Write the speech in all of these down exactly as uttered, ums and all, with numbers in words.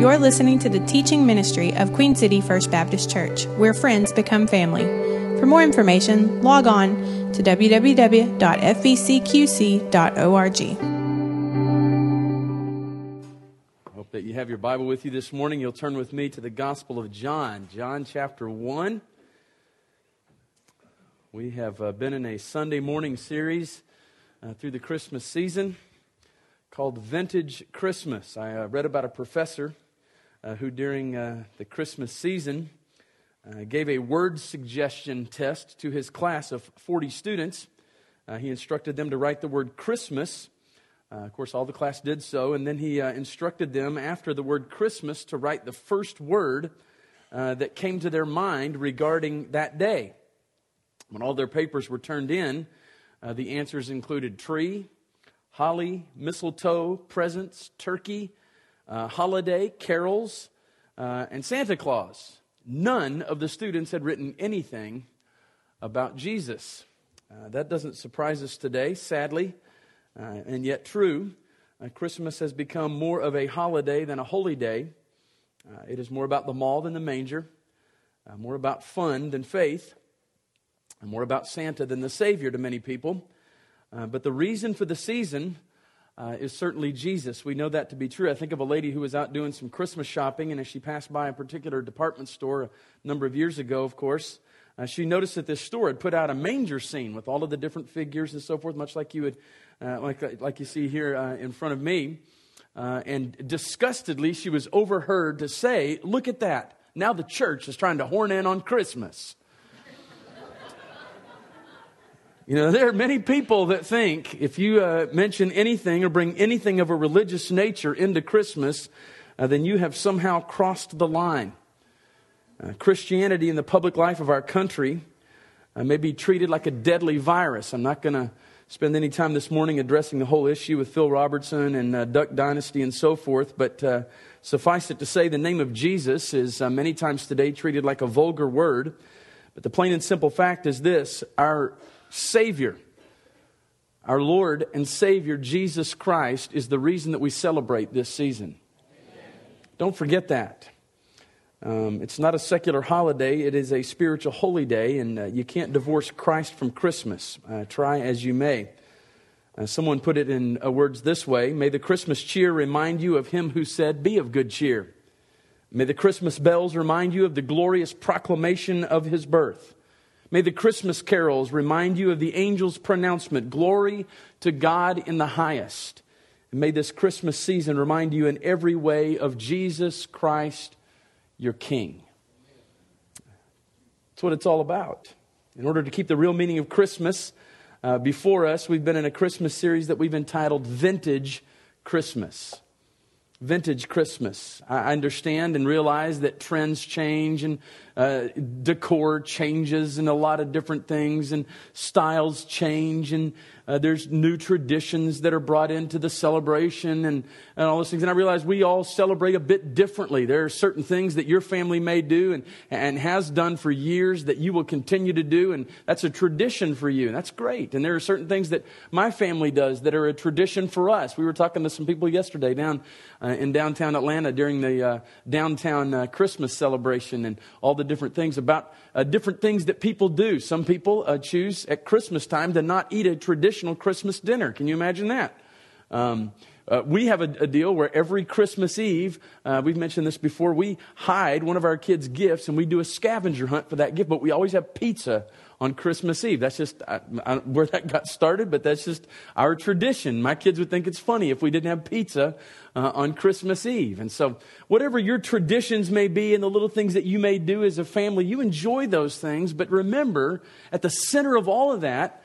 You're listening to the teaching ministry of Queen City First Baptist Church, where friends become family. For more information, log on to w w w dot f b c q c dot org. I hope that you have your Bible with you this morning. You'll turn with me to the Gospel of John, John chapter one. We have uh, been in a Sunday morning series uh, through the Christmas season called Vintage Christmas. I uh, read about a professor uh, who during uh, the Christmas season uh, gave a word suggestion test to his class of forty students. Uh, he instructed them to write the word Christmas. Uh, of course, all the class did so, and then he uh, instructed them after the word Christmas to write the first word uh, that came to their mind regarding that day. When all their papers were turned in, uh, the answers included tree, holly, mistletoe, presents, turkey, uh, holiday, carols, uh, and Santa Claus. None of the students had written anything about Jesus. Uh, that doesn't surprise us today, sadly, uh, and yet true. Uh, Christmas has become more of a holiday than a holy day. Uh, it is more about the mall than the manger, uh, more about fun than faith, and more about Santa than the Savior to many people. Uh, but the reason for the season uh, is certainly Jesus. We know that to be true. I think of a lady who was out doing some Christmas shopping, and as she passed by a particular department store a number of years ago, of course, uh, she noticed that this store had put out a manger scene with all of the different figures and so forth, much like you would, uh, like like you see here uh, in front of me. Uh, and disgustedly, she was overheard to say, "Look at that! Now the church is trying to horn in on Christmas." You know, there are many people that think if you uh, mention anything or bring anything of a religious nature into Christmas, uh, then you have somehow crossed the line. Uh, Christianity in the public life of our country uh, may be treated like a deadly virus. I'm not going to spend any time this morning addressing the whole issue with Phil Robertson and uh, Duck Dynasty and so forth, but uh, suffice it to say the name of Jesus is uh, many times today treated like a vulgar word. But the plain and simple fact is this: our Savior, our Lord and Savior, Jesus Christ, is the reason that we celebrate this season. Amen. Don't forget that. Um, it's not a secular holiday. It is a spiritual holy day, and uh, you can't divorce Christ from Christmas. Uh, try as you may. Uh, someone put it in uh, words this way: may the Christmas cheer remind you of Him who said, "Be of good cheer." May the Christmas bells remind you of the glorious proclamation of His birth. May the Christmas carols remind you of the angel's pronouncement, "Glory to God in the highest." And may this Christmas season remind you in every way of Jesus Christ, your King. That's what it's all about. In order to keep the real meaning of Christmas uh, before us, we've been in a Christmas series that we've entitled Vintage Christmas. Vintage Christmas. I understand and realize that trends change and uh, decor changes and a lot of different things and styles change and uh, there's new traditions that are brought into the celebration and, and all those things. And I realize we all celebrate a bit differently. There are certain things that your family may do and, and has done for years that you will continue to do, and that's a tradition for you, and that's great. And there are certain things that my family does that are a tradition for us. We were talking to some people yesterday down uh, in downtown Atlanta during the uh, downtown uh, Christmas celebration and all the different things about uh, different things that people do. Some people uh, choose at Christmas time to not eat a traditional Christmas dinner. Can you imagine that? Um, uh, we have a, a deal where every Christmas Eve, uh, we've mentioned this before, we hide one of our kids' gifts and we do a scavenger hunt for that gift, but we always have pizza on Christmas Eve. That's just I, I, where that got started, but that's just our tradition. My kids would think it's funny if we didn't have pizza uh, on Christmas Eve. And so whatever your traditions may be and the little things that you may do as a family, you enjoy those things. But remember, at the center of all of that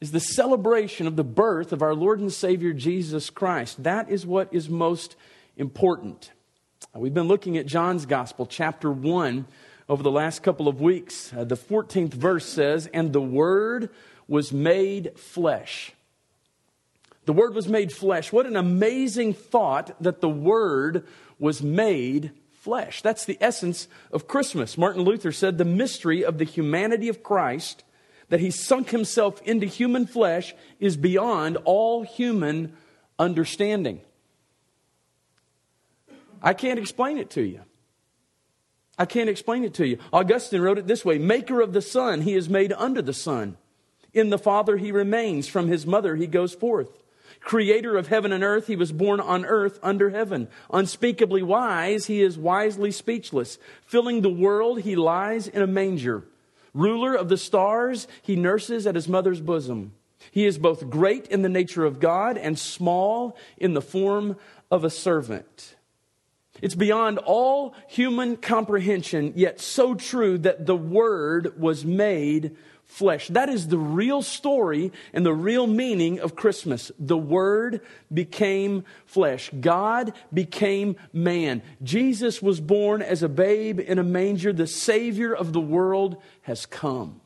is the celebration of the birth of our Lord and Savior, Jesus Christ. That is what is most important. We've been looking at John's Gospel, chapter one, over the last couple of weeks. Uh, the fourteenth verse says, "And the Word was made flesh." The Word was made flesh. What an amazing thought that the Word was made flesh. That's the essence of Christmas. Martin Luther said, "The mystery of the humanity of Christ, that He sunk Himself into human flesh, is beyond all human understanding." I can't explain it to you. I can't explain it to you. Augustine wrote it this way: maker of the sun, he is made under the sun. In the Father he remains, from his mother he goes forth. Creator of heaven and earth, he was born on earth under heaven. Unspeakably wise, he is wisely speechless. Filling the world, he lies in a manger. Ruler of the stars, he nurses at his mother's bosom. He is both great in the nature of God and small in the form of a servant. It's beyond all human comprehension, yet so true that the Word was made flesh. That is the real story and the real meaning of Christmas. The Word became flesh. God became man. Jesus was born as a babe in a manger. The Savior of the world has come.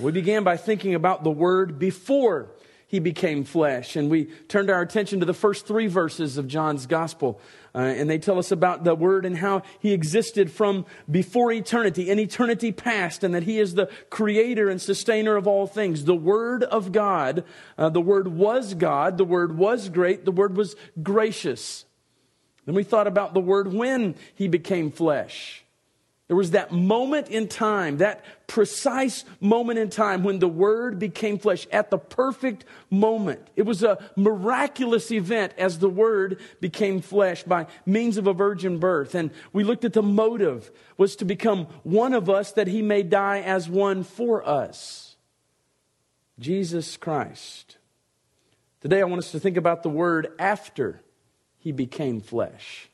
We began by thinking about the Word before He became flesh, and we turned our attention to the first three verses of John's gospel, uh, and they tell us about the Word and how He existed from before eternity, in eternity past, and that He is the creator and sustainer of all things. The Word of God, uh, the Word was God, the Word was great, the Word was gracious. Then we thought about the Word when He became flesh. There was that moment in time, that precise moment in time when the Word became flesh at the perfect moment. It was a miraculous event as the Word became flesh by means of a virgin birth. And we looked at the motive was to become one of us that He may die as one for us. Jesus Christ. Today I want us to think about the Word after He became flesh.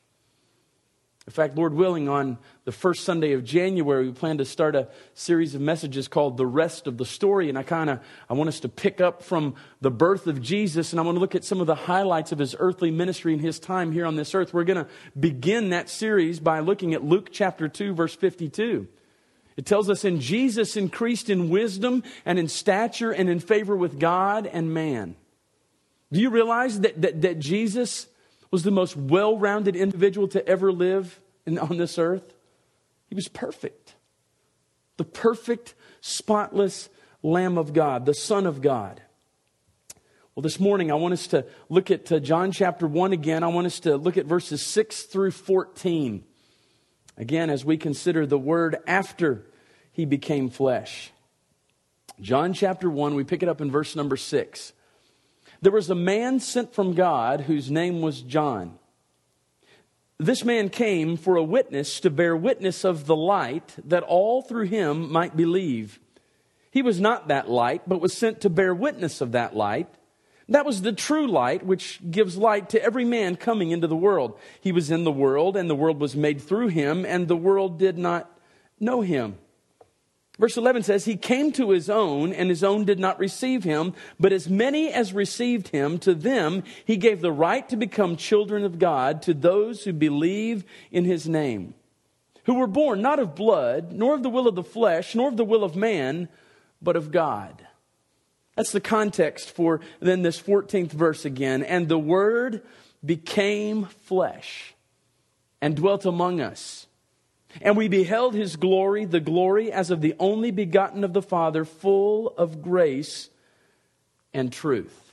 In fact, Lord willing, on the first Sunday of January, we plan to start a series of messages called The Rest of the Story. And I kind of, I want us to pick up from the birth of Jesus. And I want to look at some of the highlights of His earthly ministry and His time here on this earth. We're going to begin that series by looking at Luke chapter two, verse fifty-two. It tells us, and Jesus increased in wisdom and in stature and in favor with God and man. Do you realize that, that, that Jesus was the most well-rounded individual to ever live in, on this earth? He was perfect. The perfect, spotless Lamb of God, the Son of God. Well, this morning I want us to look at uh, John chapter one again. I want us to look at verses six through fourteen. Again, as we consider the Word after He became flesh. John chapter one, we pick it up in verse number six. There was a man sent from God whose name was John. This man came for a witness, to bear witness of the light, that all through him might believe. He was not that light, but was sent to bear witness of that light. That was the true light, which gives light to every man coming into the world. He was in the world, and the world was made through him, and the world did not know him. Verse eleven says, He came to His own, and His own did not receive Him, but as many as received Him, to them He gave the right to become children of God, to those who believe in His name, who were born not of blood, nor of the will of the flesh, nor of the will of man, but of God. That's the context for then this fourteenth verse again. And the Word became flesh and dwelt among us. And we beheld His glory, the glory as of the only begotten of the Father, full of grace and truth.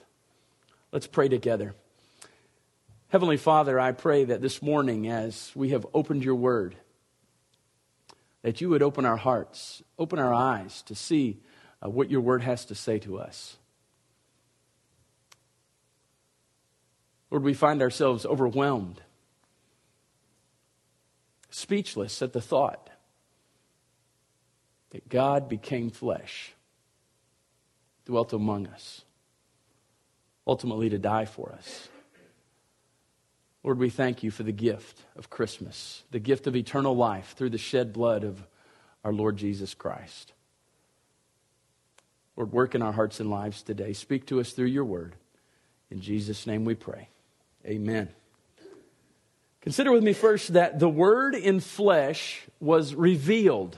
Let's pray together. Heavenly Father, I pray that this morning as we have opened Your Word, that You would open our hearts, open our eyes to see uh, what Your Word has to say to us. Lord, we find ourselves overwhelmed, speechless at the thought that God became flesh, dwelt among us, ultimately to die for us. Lord, we thank You for the gift of Christmas, the gift of eternal life through the shed blood of our Lord Jesus Christ. Lord, work in our hearts and lives today. Speak to us through Your Word. In Jesus' name we pray. Amen. Consider with me first that the Word in flesh was revealed.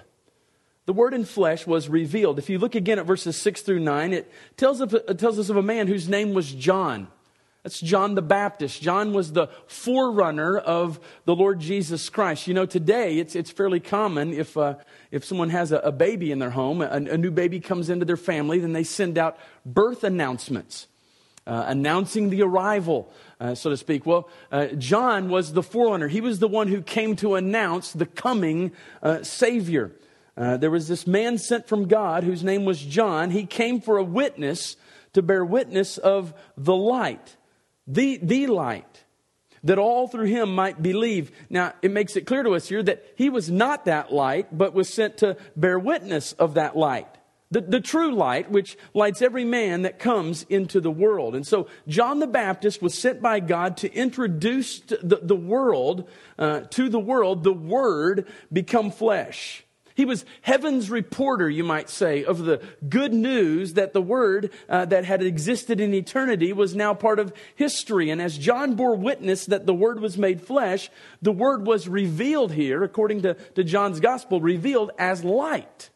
The Word in flesh was revealed. If you look again at verses six through nine, it tells, of, it tells us of a man whose name was John. That's John the Baptist. John was the forerunner of the Lord Jesus Christ. You know, today it's it's fairly common if uh, if someone has a, a baby in their home, a, a new baby comes into their family, then they send out birth announcements. uh, announcing the arrival, uh, so to speak. Well, uh, John was the forerunner. He was the one who came to announce the coming uh, Savior. Uh, there was this man sent from God whose name was John. He came for a witness, to bear witness of the light, the, the light, that all through him might believe. Now, it makes it clear to us here that he was not that light, but was sent to bear witness of that light. The, the true light, which lights every man that comes into the world. And so John the Baptist was sent by God to introduce the, the world, uh, to the world, the Word become flesh. He was heaven's reporter, you might say, of the good news that the Word uh, that had existed in eternity was now part of history. And as John bore witness that the Word was made flesh, the Word was revealed here, according to, to John's Gospel, revealed as light.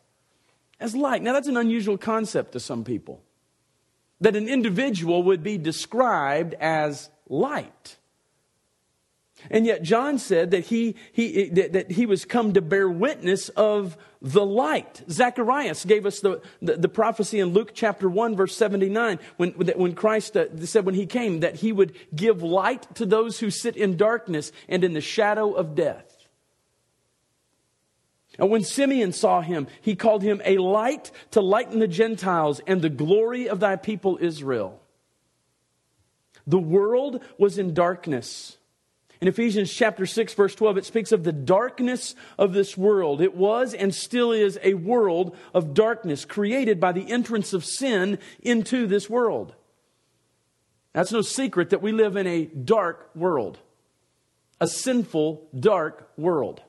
As light. Now, that's an unusual concept to some people, that an individual would be described as light. And yet John said that he, he, that he was come to bear witness of the light. Zacharias gave us the, the, the prophecy in Luke chapter one, verse seventy-nine, when, when Christ said when he came that he would give light to those who sit in darkness and in the shadow of death. And when Simeon saw him, he called him a light to lighten the Gentiles and the glory of thy people Israel. The world was in darkness. In Ephesians chapter six, verse twelve, it speaks of the darkness of this world. It was and still is a world of darkness created by the entrance of sin into this world. That's no secret that we live in a dark world, a sinful, dark world.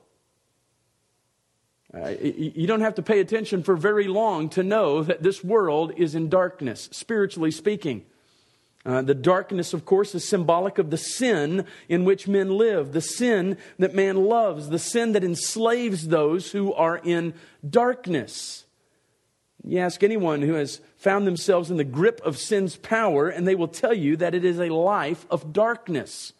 Uh, you don't have to pay attention for very long to know that this world is in darkness, spiritually speaking. Uh, the darkness, of course, is symbolic of the sin in which men live, the sin that man loves, the sin that enslaves those who are in darkness. You ask anyone who has found themselves in the grip of sin's power, and they will tell you that it is a life of darkness.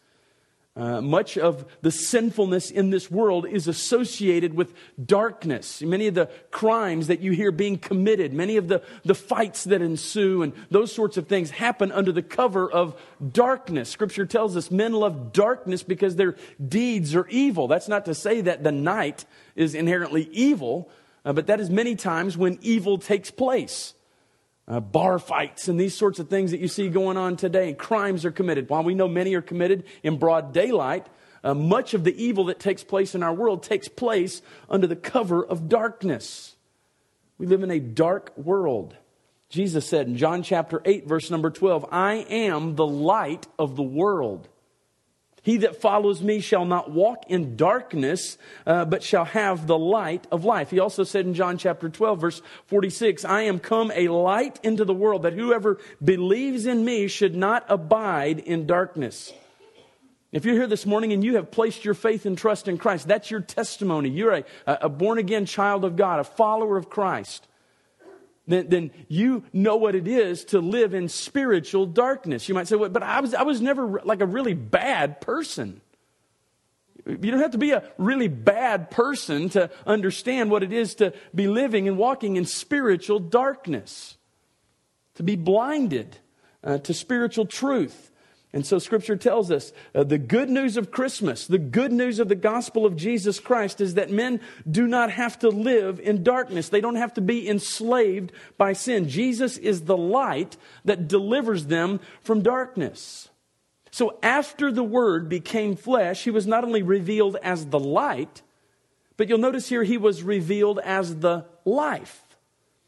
Uh, much of the sinfulness in this world is associated with darkness. Many of the crimes that you hear being committed, many of the, the fights that ensue and those sorts of things happen under the cover of darkness. Scripture tells us men love darkness because their deeds are evil. That's not to say that the night is inherently evil, uh, but that is many times when evil takes place. Uh, bar fights and these sorts of things that you see going on today. Crimes are committed. While we know many are committed in broad daylight, uh, much of the evil that takes place in our world takes place under the cover of darkness. We live in a dark world. Jesus said in John chapter eight, verse number twelve, I am the light of the world. He that follows me shall not walk in darkness, uh, but shall have the light of life. He also said in John chapter twelve, verse forty-six, I am come a light into the world, that whoever believes in me should not abide in darkness. If you're here this morning and you have placed your faith and trust in Christ, that's your testimony. You're a, a born-again child of God, a follower of Christ. Then, then you know what it is to live in spiritual darkness. You might say, well, but I was I was never like a really bad person. You don't have to be a really bad person to understand what it is to be living and walking in spiritual darkness, to be blinded uh, to spiritual truth. And so Scripture tells us uh, the good news of Christmas, the good news of the gospel of Jesus Christ is that men do not have to live in darkness. They don't have to be enslaved by sin. Jesus is the light that delivers them from darkness. So after the Word became flesh, he was not only revealed as the light, but you'll notice here he was revealed as the life.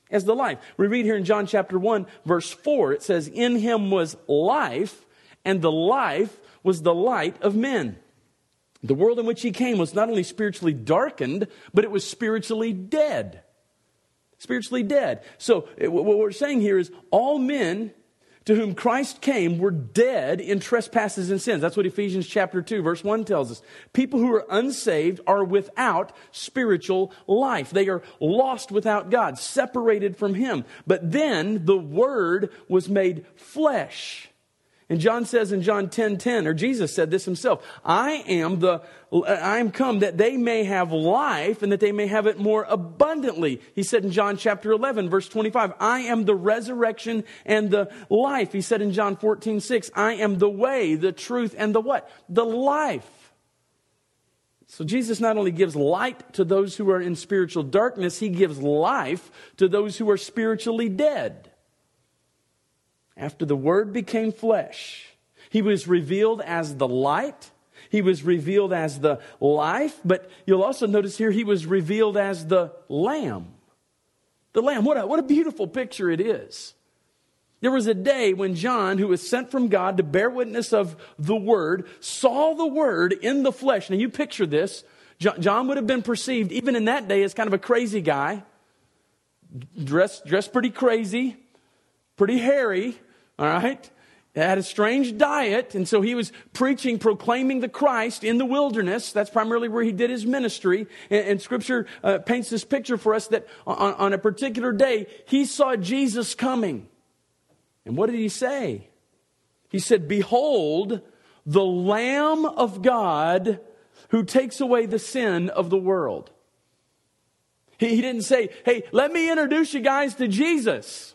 As the life. We read here in John chapter one, verse four, it says, in him was life, and the life was the light of men. The world in which he came was not only spiritually darkened, but it was spiritually dead. Spiritually dead. So what we're saying here is all men to whom Christ came were dead in trespasses and sins. That's what Ephesians chapter two, verse one tells us. People who are unsaved are without spiritual life. They are lost without God, separated from him. But then the Word was made flesh. And John says in John ten ten, or Jesus said this himself, I am the, I am come that they may have life and that they may have it more abundantly. He said in John chapter eleven, verse twenty-five, I am the resurrection and the life. He said in John fourteen six, I am the way, the truth, and the what? The life. So Jesus not only gives light to those who are in spiritual darkness, he gives life to those who are spiritually dead. After the Word became flesh, he was revealed as the light. He was revealed as the life. But you'll also notice here he was revealed as the Lamb. The Lamb. What a, what a beautiful picture it is. There was a day when John, who was sent from God to bear witness of the Word, saw the Word in the flesh. Now you picture this. John would have been perceived even in that day as kind of a crazy guy. Dressed, dressed pretty crazy. Pretty hairy. All right. Had a strange diet. And so he was preaching, proclaiming the Christ in the wilderness. That's primarily where he did his ministry. And, and Scripture uh, paints this picture for us that on, on a particular day, he saw Jesus coming. And what did he say? He said, behold, the Lamb of God who takes away the sin of the world. He, he didn't say, hey, let me introduce you guys to Jesus.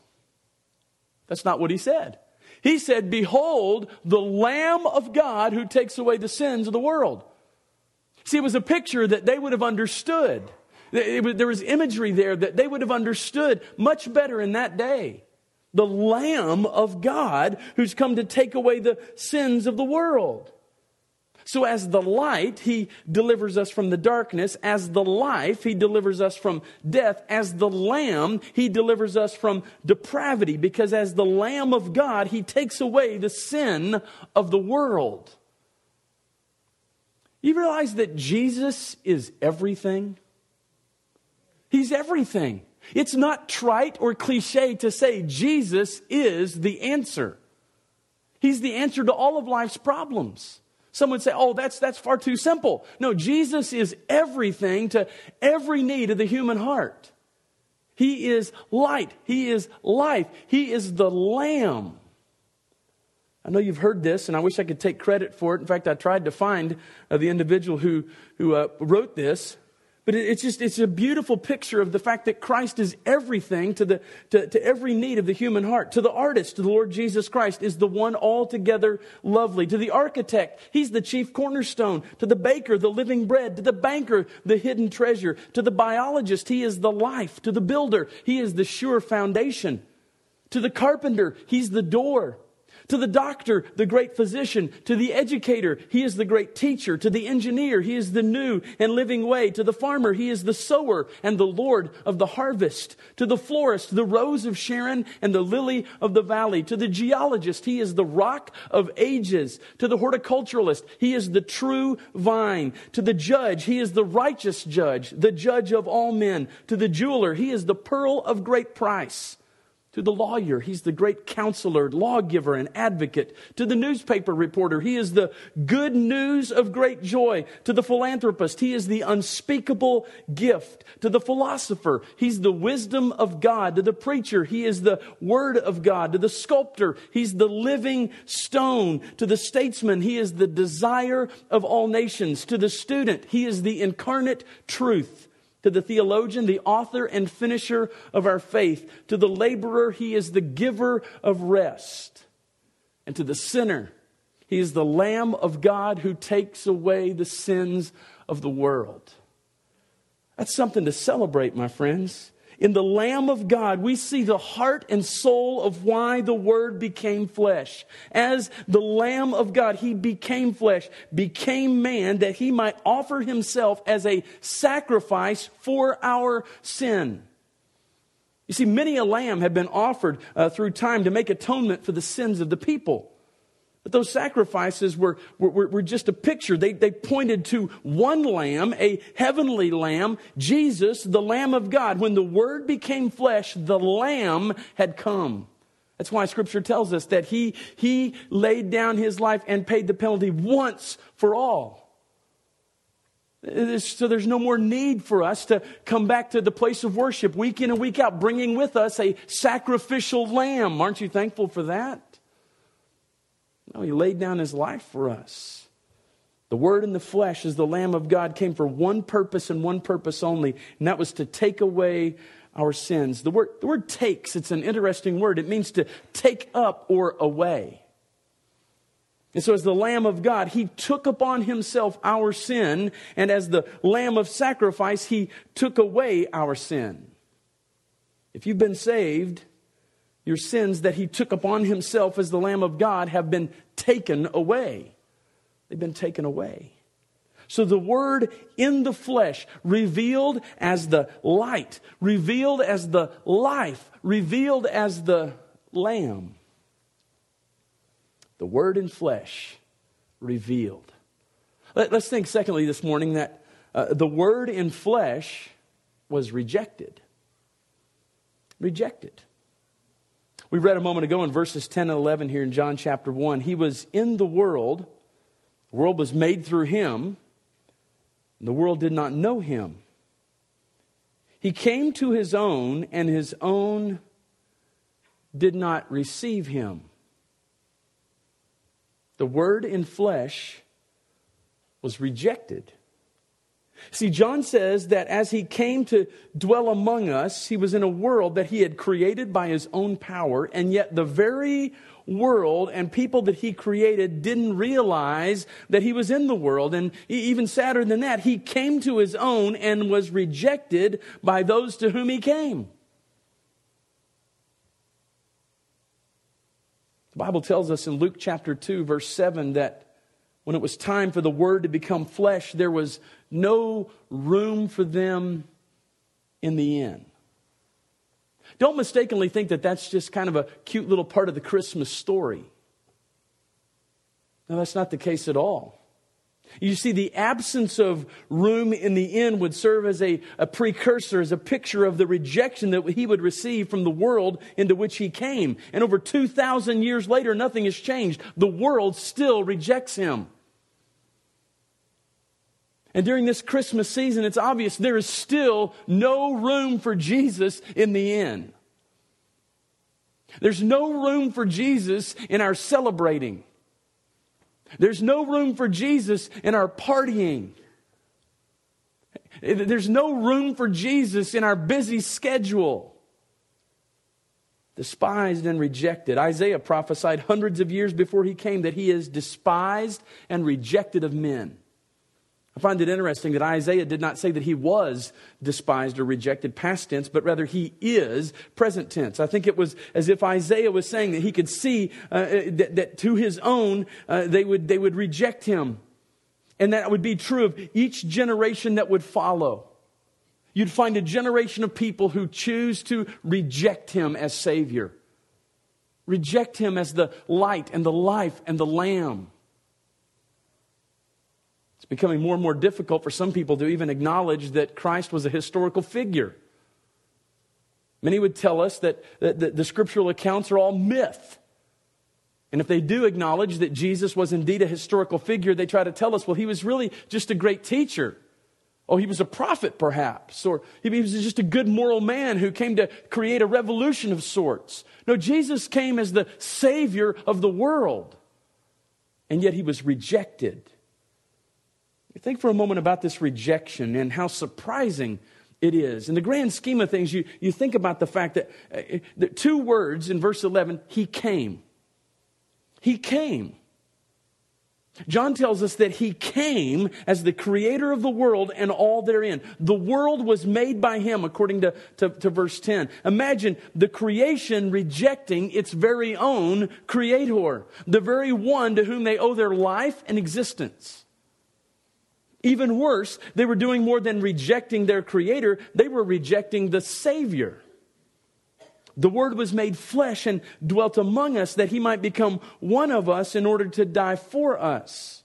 That's not what he said. He said, behold, the Lamb of God who takes away the sins of the world. See, it was a picture that they would have understood. There was imagery there that they would have understood much better in that day. The Lamb of God who's come to take away the sins of the world. So as the light, he delivers us from the darkness. As the life, he delivers us from death. As the Lamb, he delivers us from depravity. Because as the Lamb of God, he takes away the sin of the world. You realize that Jesus is everything? He's everything. It's not trite or cliche to say Jesus is the answer. He's the answer to all of life's problems. Some would say, oh, that's, that's far too simple. No, Jesus is everything to every need of the human heart. He is light. He is life. He is the Lamb. I know you've heard this, and I wish I could take credit for it. In fact, I tried to find uh, the individual who, who uh, wrote this. But it's just, it's a beautiful picture of the fact that Christ is everything to the, to, to every need of the human heart. To the artist, to the Lord Jesus Christ is the one altogether lovely. To the architect, he's the chief cornerstone. To the baker, the living bread. To the banker, the hidden treasure. To the biologist, he is the life. To the builder, he is the sure foundation. To the carpenter, he's the door. To the doctor, the great physician. To the educator, he is the great teacher. To the engineer, he is the new and living way. To the farmer, he is the sower and the Lord of the harvest. To the florist, the rose of Sharon and the lily of the valley. To the geologist, he is the rock of ages. To the horticulturalist, he is the true vine. To the judge, he is the righteous judge, the judge of all men. To the jeweler, he is the pearl of great price. To the lawyer, he's the great counselor, lawgiver, and advocate. To the newspaper reporter, he is the good news of great joy. To the philanthropist, he is the unspeakable gift. To the philosopher, he's the wisdom of God. To the preacher, he is the word of God. To the sculptor, he's the living stone. To the statesman, he is the desire of all nations. To the student, he is the incarnate truth. To the theologian, the author and finisher of our faith. To the laborer, he is the giver of rest. And to the sinner, he is the Lamb of God who takes away the sins of the world. That's something to celebrate, my friends. In the Lamb of God, we see the heart and soul of why the Word became flesh. As the Lamb of God, he became flesh, became man, that he might offer himself as a sacrifice for our sin. You see, many a lamb had been offered uh, through time to make atonement for the sins of the people. But those sacrifices were, were, were just a picture. They, they pointed to one lamb, a heavenly lamb, Jesus, the Lamb of God. When the Word became flesh, the Lamb had come. That's why Scripture tells us that he, he laid down his life and paid the penalty once for all. So there's no more need for us to come back to the place of worship week in and week out, bringing with us a sacrificial lamb. Aren't you thankful for that? No, he laid down his life for us. The Word in the flesh, as the Lamb of God, came for one purpose and one purpose only, and that was to take away our sins. The word, the word takes, it's an interesting word. It means to take up or away. And so as the Lamb of God, he took upon himself our sin. And as the Lamb of sacrifice, he took away our sin. If you've been saved, your sins that he took upon himself as the Lamb of God have been taken away. They've been taken away. So the Word in the flesh, revealed as the light, revealed as the life, revealed as the Lamb. The Word in flesh revealed. Let's think, secondly, this morning that uh, the Word in flesh was rejected. Rejected. We read a moment ago in verses ten and eleven here in John chapter one. He was in the world. The world was made through him. And the world did not know him. He came to his own, and his own did not receive him. The Word in flesh was rejected. See, John says that as he came to dwell among us, he was in a world that he had created by his own power, and yet the very world and people that he created didn't realize that he was in the world. And even sadder than that, he came to his own and was rejected by those to whom he came. The Bible tells us in Luke chapter two, verse seven, that when it was time for the Word to become flesh, there was no room for them in the inn. Don't mistakenly think that that's just kind of a cute little part of the Christmas story. No, that's not the case at all. You see, the absence of room in the inn would serve as a, a precursor, as a picture of the rejection that he would receive from the world into which he came. And over two thousand years later, nothing has changed. The world still rejects him. And during this Christmas season, it's obvious there is still no room for Jesus in the inn. There's no room for Jesus in our celebrating. There's no room for Jesus in our partying. There's no room for Jesus in our busy schedule. Despised and rejected. Isaiah prophesied hundreds of years before he came that he is despised and rejected of men. I find it interesting that Isaiah did not say that he was despised or rejected, past tense, but rather he is, present tense. I think it was as if Isaiah was saying that he could see uh, that, that to his own uh, they would they would reject him. And that would be true of each generation that would follow. You'd find a generation of people who choose to reject him as Savior. Reject him as the light and the life and the Lamb. It's becoming more and more difficult for some people to even acknowledge that Christ was a historical figure. Many would tell us that the scriptural accounts are all myth. And if they do acknowledge that Jesus was indeed a historical figure, they try to tell us, well, he was really just a great teacher. Oh, he was a prophet, perhaps. Or he was just a good moral man who came to create a revolution of sorts. No, Jesus came as the Savior of the world. And yet he was rejected. Think for a moment about this rejection and how surprising it is. In the grand scheme of things, you, you think about the fact that uh, the two words in verse eleven, he came. He came. John tells us that he came as the creator of the world and all therein. The world was made by him, according to, to, to verse ten. Imagine the creation rejecting its very own creator, the very one to whom they owe their life and existence. Even worse, they were doing more than rejecting their Creator. They were rejecting the Savior. The Word was made flesh and dwelt among us that He might become one of us in order to die for us.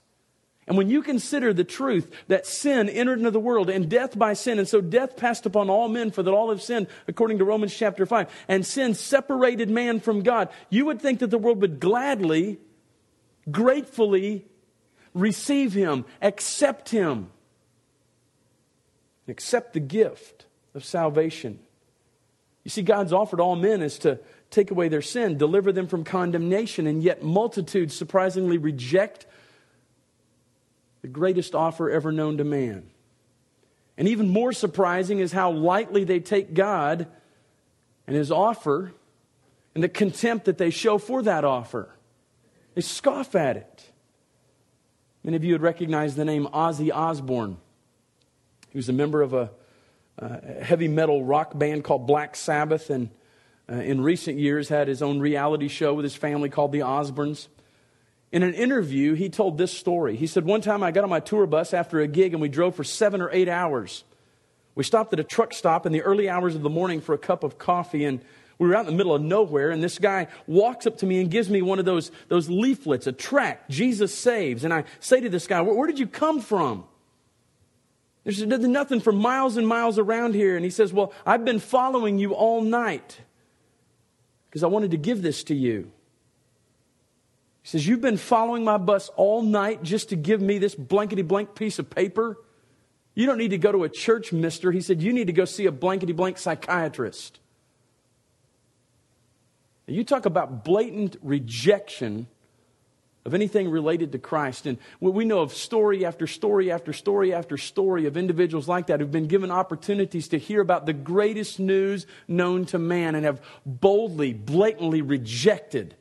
And when you consider the truth that sin entered into the world and death by sin, and so death passed upon all men for that all have sinned, according to Romans chapter five, and sin separated man from God, you would think that the world would gladly, gratefully receive him, accept him, accept the gift of salvation. You see, God's offer to all men is to, take away their sin, deliver them from condemnation, and yet multitudes surprisingly reject the greatest offer ever known to man. And even more surprising is how lightly they take God and His offer and the contempt that they show for that offer. They scoff at it. Many of you would recognize the name Ozzy Osbourne. He was a member of a uh, heavy metal rock band called Black Sabbath, and uh, in recent years had his own reality show with his family called The Osbournes. In an interview, he told this story. He said, one time I got on my tour bus after a gig and we drove for seven or eight hours. We stopped at a truck stop in the early hours of the morning for a cup of coffee, and we were out in the middle of nowhere, and this guy walks up to me and gives me one of those, those leaflets, a tract, Jesus Saves. And I say to this guy, where, where did you come from? There's nothing for miles and miles around here. And he says, well, I've been following you all night because I wanted to give this to you. He says, you've been following my bus all night just to give me this blankety-blank piece of paper? You don't need to go to a church, mister. He said, you need to go see a blankety-blank psychiatrist. Now, you talk about blatant rejection of anything related to Christ. And we know of story after story after story after story of individuals like that who've been given opportunities to hear about the greatest news known to man and have boldly, blatantly rejected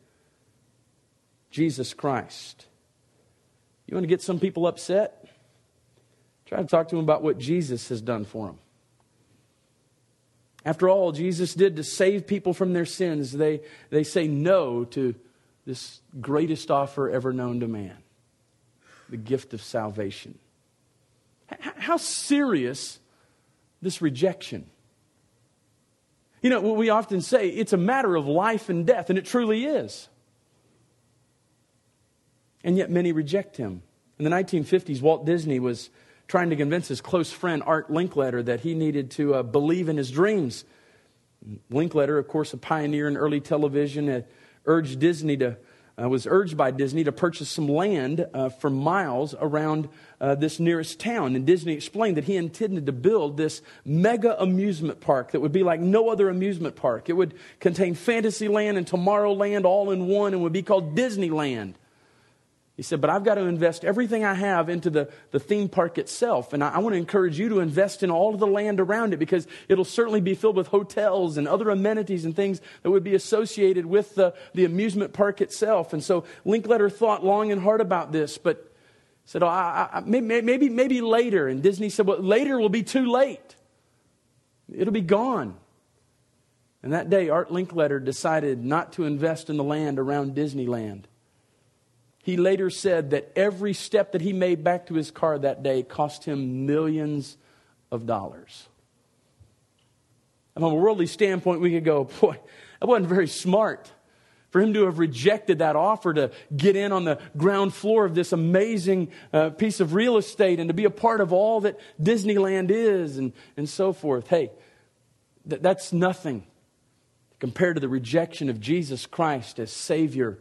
Jesus Christ. You want to get some people upset? Try to talk to them about what Jesus has done for them. After all, Jesus did to save people from their sins. They, they say no to this greatest offer ever known to man, the gift of salvation. H- how serious this rejection? You know, we often say it's a matter of life and death, and it truly is. And yet many reject him. In the nineteen fifties, Walt Disney was trying to convince his close friend Art Linkletter that he needed to uh, believe in his dreams. Linkletter, of course, a pioneer in early television, uh, urged Disney to uh, was urged by Disney to purchase some land uh, for miles around uh, this nearest town. And Disney explained that he intended to build this mega amusement park that would be like no other amusement park. It would contain Fantasyland and Tomorrowland all in one, and would be called Disneyland. He said, but I've got to invest everything I have into the, the theme park itself. And I, I want to encourage you to invest in all of the land around it, because it'll certainly be filled with hotels and other amenities and things that would be associated with the, the amusement park itself. And so Linkletter thought long and hard about this, but said, oh, I, I, maybe, maybe, maybe later. And Disney said, well, later will be too late. It'll be gone. And that day, Art Linkletter decided not to invest in the land around Disneyland. He later said that every step that he made back to his car that day cost him millions of dollars. And from a worldly standpoint, we could go, boy, that wasn't very smart for him to have rejected that offer to get in on the ground floor of this amazing uh, piece of real estate and to be a part of all that Disneyland is and, and so forth. Hey, th- that's nothing compared to the rejection of Jesus Christ as Savior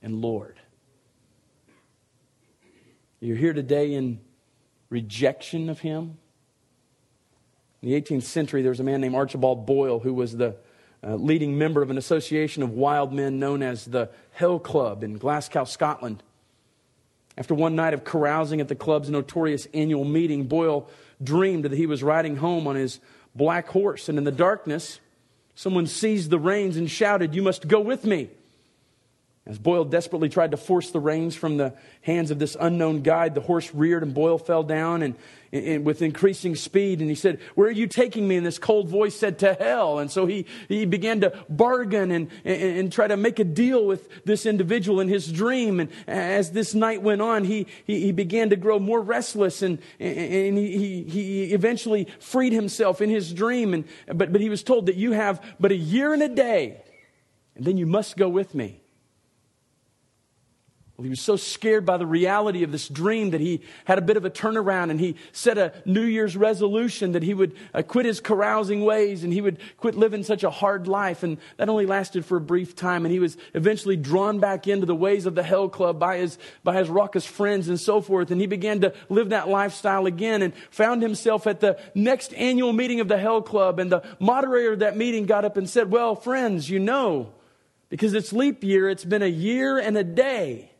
and Lord. You're here today in rejection of him. In the eighteenth century, there was a man named Archibald Boyle who was the uh, leading member of an association of wild men known as the Hell Club in Glasgow, Scotland. After one night of carousing at the club's notorious annual meeting, Boyle dreamed that he was riding home on his black horse. And in the darkness, someone seized the reins and shouted, "You must go with me." As Boyle desperately tried to force the reins from the hands of this unknown guide, the horse reared and Boyle fell down and, and with increasing speed. And he said, "Where are you taking me?" And this cold voice said, "To hell." And so he, he began to bargain and, and, and try to make a deal with this individual in his dream. And as this night went on, he, he, he began to grow more restless and, and he, he eventually freed himself in his dream. And, but, but he was told that you have but a year and a day, and then you must go with me. Well, he was so scared by the reality of this dream that he had a bit of a turnaround, and he set a New Year's resolution that he would uh, quit his carousing ways and he would quit living such a hard life. And that only lasted for a brief time, and he was eventually drawn back into the ways of the Hell Club by his, by his raucous friends and so forth. And he began to live that lifestyle again and found himself at the next annual meeting of the Hell Club. And the moderator of that meeting got up and said, "Well, friends, you know, Because it's leap year, it's been a year and a day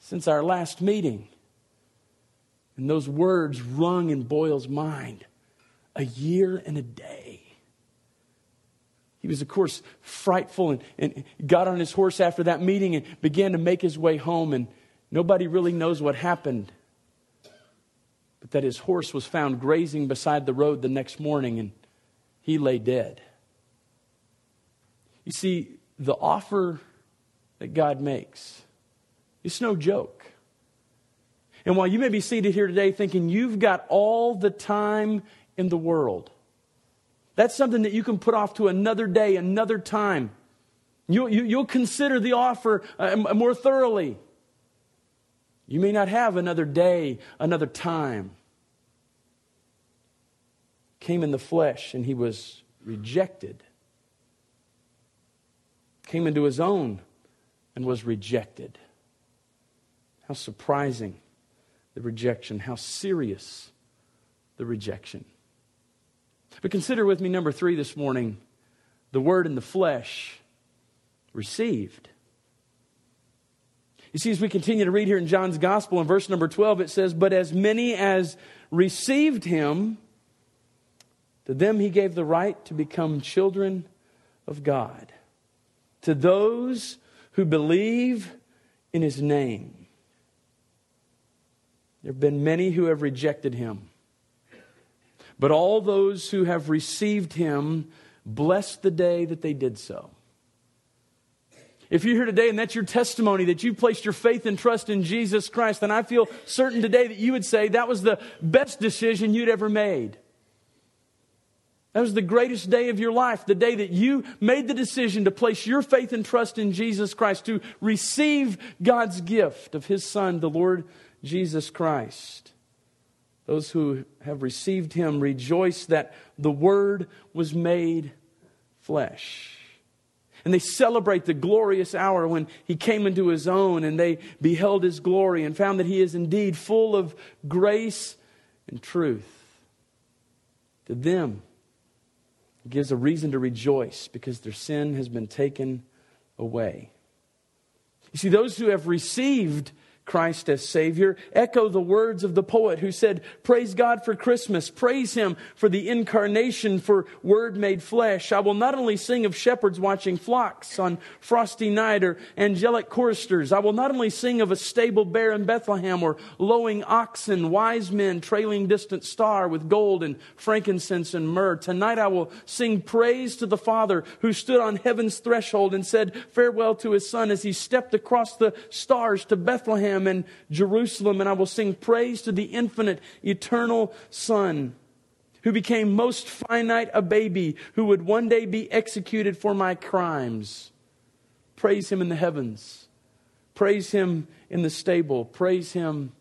since our last meeting. And those words rung in Boyle's mind. A year and a day. He was, of course, frightful and, and got on his horse after that meeting and began to make his way home. And nobody really knows what happened, but that his horse was found grazing beside the road the next morning and he lay dead. You see, the offer that God makes, it's no joke. And while you may be seated here today thinking you've got all the time in the world, that's something that you can put off to another day, another time. You, you, you'll consider the offer uh, more thoroughly. You may not have another day, another time. Came in the flesh and he was rejected. Came into his own and was rejected. How surprising the rejection. How serious the rejection. But consider with me number three this morning. The word in the flesh received. You see, as we continue to read here in John's gospel in verse number twelve, it says, "But as many as received him, to them he gave the right to become children of God. To those who believe in his name." There have been many who have rejected him. But all those who have received him, blessed the day that they did so. If you're here today and that's your testimony, that you placed your faith and trust in Jesus Christ, then I feel certain today that you would say that was the best decision you'd ever made. That was the greatest day of your life, the day that you made the decision to place your faith and trust in Jesus Christ, to receive God's gift of his Son, the Lord Jesus Christ. Those who have received him rejoice that the Word was made flesh. And they celebrate the glorious hour when he came into his own and they beheld his glory and found that he is indeed full of grace and truth. To them, it gives a reason to rejoice because their sin has been taken away. You see, those who have received Christ as Savior echo the words of the poet who said, "Praise God for Christmas, praise him for the incarnation, for word made flesh. I will not only sing of shepherds watching flocks on frosty night or angelic choristers. I will not only sing of a stable bear in Bethlehem or lowing oxen, wise men trailing distant star with gold and frankincense and myrrh. Tonight I will sing praise to the Father who stood on heaven's threshold and said farewell to his Son as he stepped across the stars to Bethlehem and Jerusalem, and I will sing praise to the infinite, eternal Son, who became most finite a baby, who would one day be executed for my crimes. Praise him in the heavens. Praise him in the stable. Praise him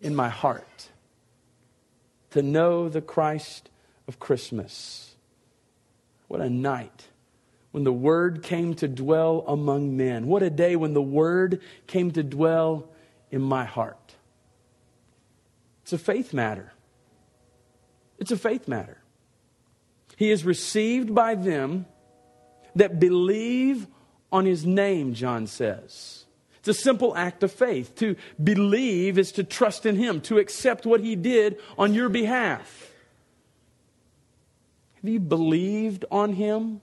in my heart." To know the Christ of Christmas. What a night when the Word came to dwell among men. What a day when the Word came to dwell in my heart. It's a faith matter. It's a faith matter. He is received by them that believe on his name, John says. It's a simple act of faith. To believe is to trust in him, to accept what he did on your behalf. Have you believed on him?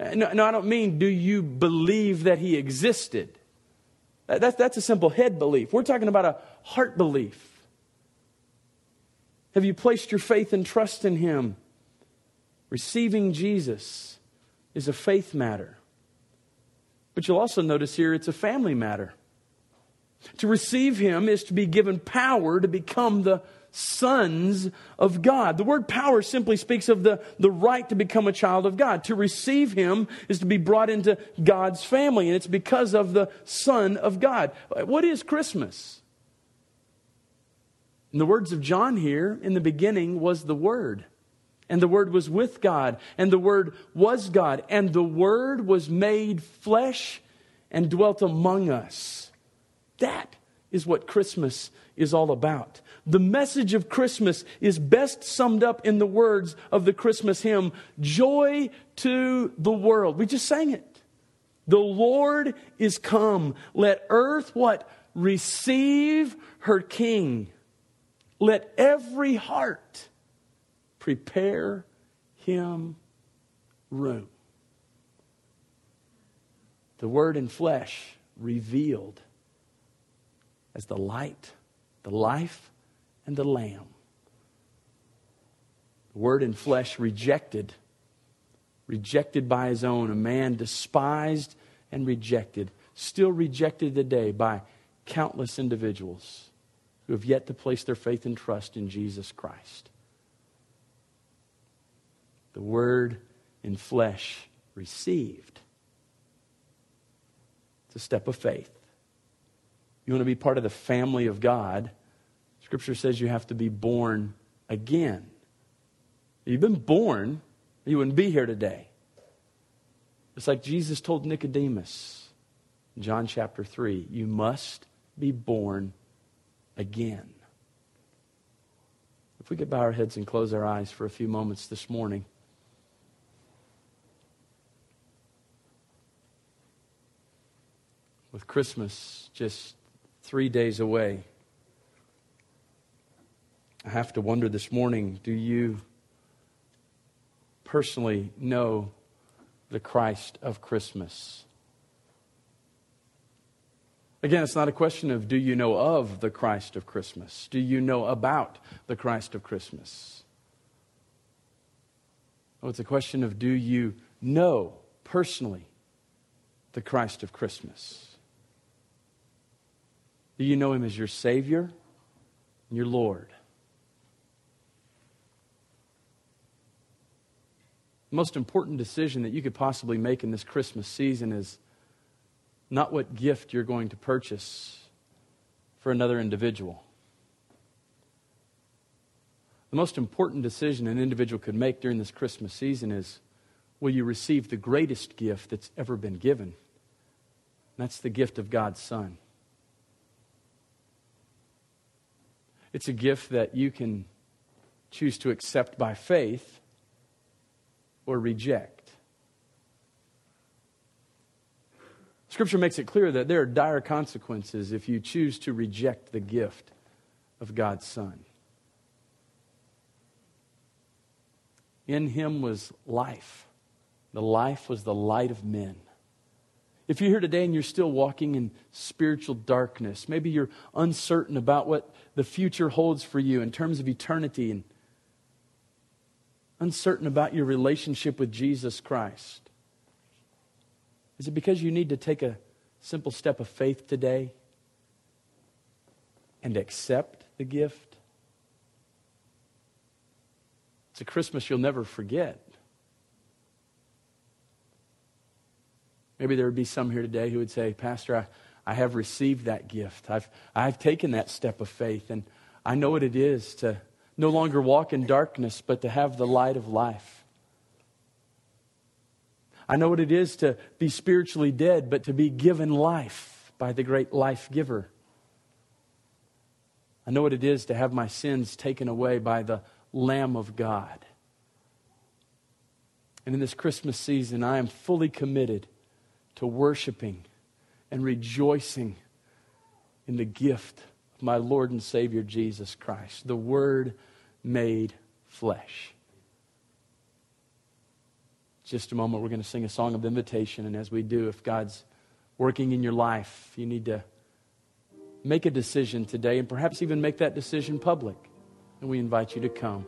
No, no I don't mean do you believe that he existed. That's, that's a simple head belief. We're talking about a heart belief. Have you placed your faith and trust in him? Receiving Jesus is a faith matter. But you'll also notice here it's a family matter. To receive him is to be given power to become the sons of God. The word power simply speaks of the, the right to become a child of God. To receive him is to be brought into God's family, and it's because of the Son of God. What is Christmas? In the words of John here, in the beginning was the Word, and the Word was with God, and the Word was God, and the Word was made flesh and dwelt among us. That is what Christmas is all about. The message of Christmas is best summed up in the words of the Christmas hymn, "Joy to the World." We just sang it. The Lord is come. Let earth, what? Receive her King. Let every heart prepare him room. The Word in flesh revealed as the light, the life, and the Lamb. The Word in flesh rejected, rejected by his own, a man despised and rejected, still rejected today by countless individuals who have yet to place their faith and trust in Jesus Christ. The Word in flesh received. It's a step of faith. You want to be part of the family of God. Scripture says you have to be born again. If you've been born, you wouldn't be here today. It's like Jesus told Nicodemus in John chapter three, you must be born again. If we could bow our heads and close our eyes for a few moments this morning. With Christmas just three days away, I have to wonder this morning, do you personally know the Christ of Christmas? Again, it's not a question of do you know of the Christ of Christmas? Do you know about the Christ of Christmas? Oh, it's a question of do you know personally the Christ of Christmas? Do you know him as your Savior and your Lord? The most important decision that you could possibly make in this Christmas season is not what gift you're going to purchase for another individual. The most important decision an individual could make during this Christmas season is, will you receive the greatest gift that's ever been given? And that's the gift of God's Son. It's a gift that you can choose to accept by faith or reject. Scripture makes it clear that there are dire consequences if you choose to reject the gift of God's Son. In him was life. The life was the light of men. If you're here today and you're still walking in spiritual darkness, maybe you're uncertain about what the future holds for you in terms of eternity, and uncertain about your relationship with Jesus Christ. Is it because you need to take a simple step of faith today and accept the gift? It's a Christmas you'll never forget. Maybe there would be some here today who would say, Pastor, I, I have received that gift. I've, I've taken that step of faith, and I know what it is to no longer walk in darkness, but to have the light of life. I know what it is to be spiritually dead, but to be given life by the great life giver. I know what it is to have my sins taken away by the Lamb of God. And in this Christmas season, I am fully committed to worshiping and rejoicing in the gift of my Lord and Savior, Jesus Christ, the Word made flesh. Just a moment, we're going to sing a song of invitation. And as we do, if God's working in your life, you need to make a decision today and perhaps even make that decision public. And we invite you to come.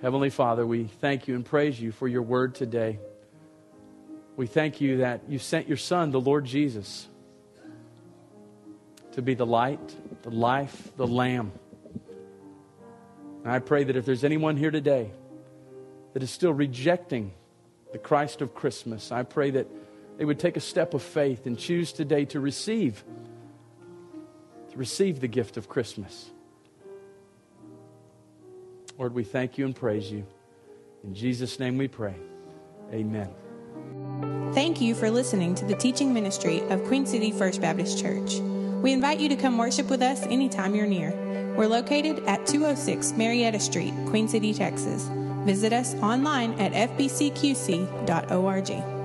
Heavenly Father, we thank you and praise you for your word today. We thank you that you sent your Son, the Lord Jesus, to be the light, the life, the Lamb. And I pray that if there's anyone here today that is still rejecting the Christ of Christmas, I pray that they would take a step of faith and choose today to receive, to receive the gift of Christmas. Lord, we thank you and praise you. In Jesus' name we pray. Amen. Thank you for listening to the teaching ministry of Queen City First Baptist Church. We invite you to come worship with us anytime you're near. We're located at two oh six Marietta Street, Queen City, Texas. Visit us online at f b c q c dot org.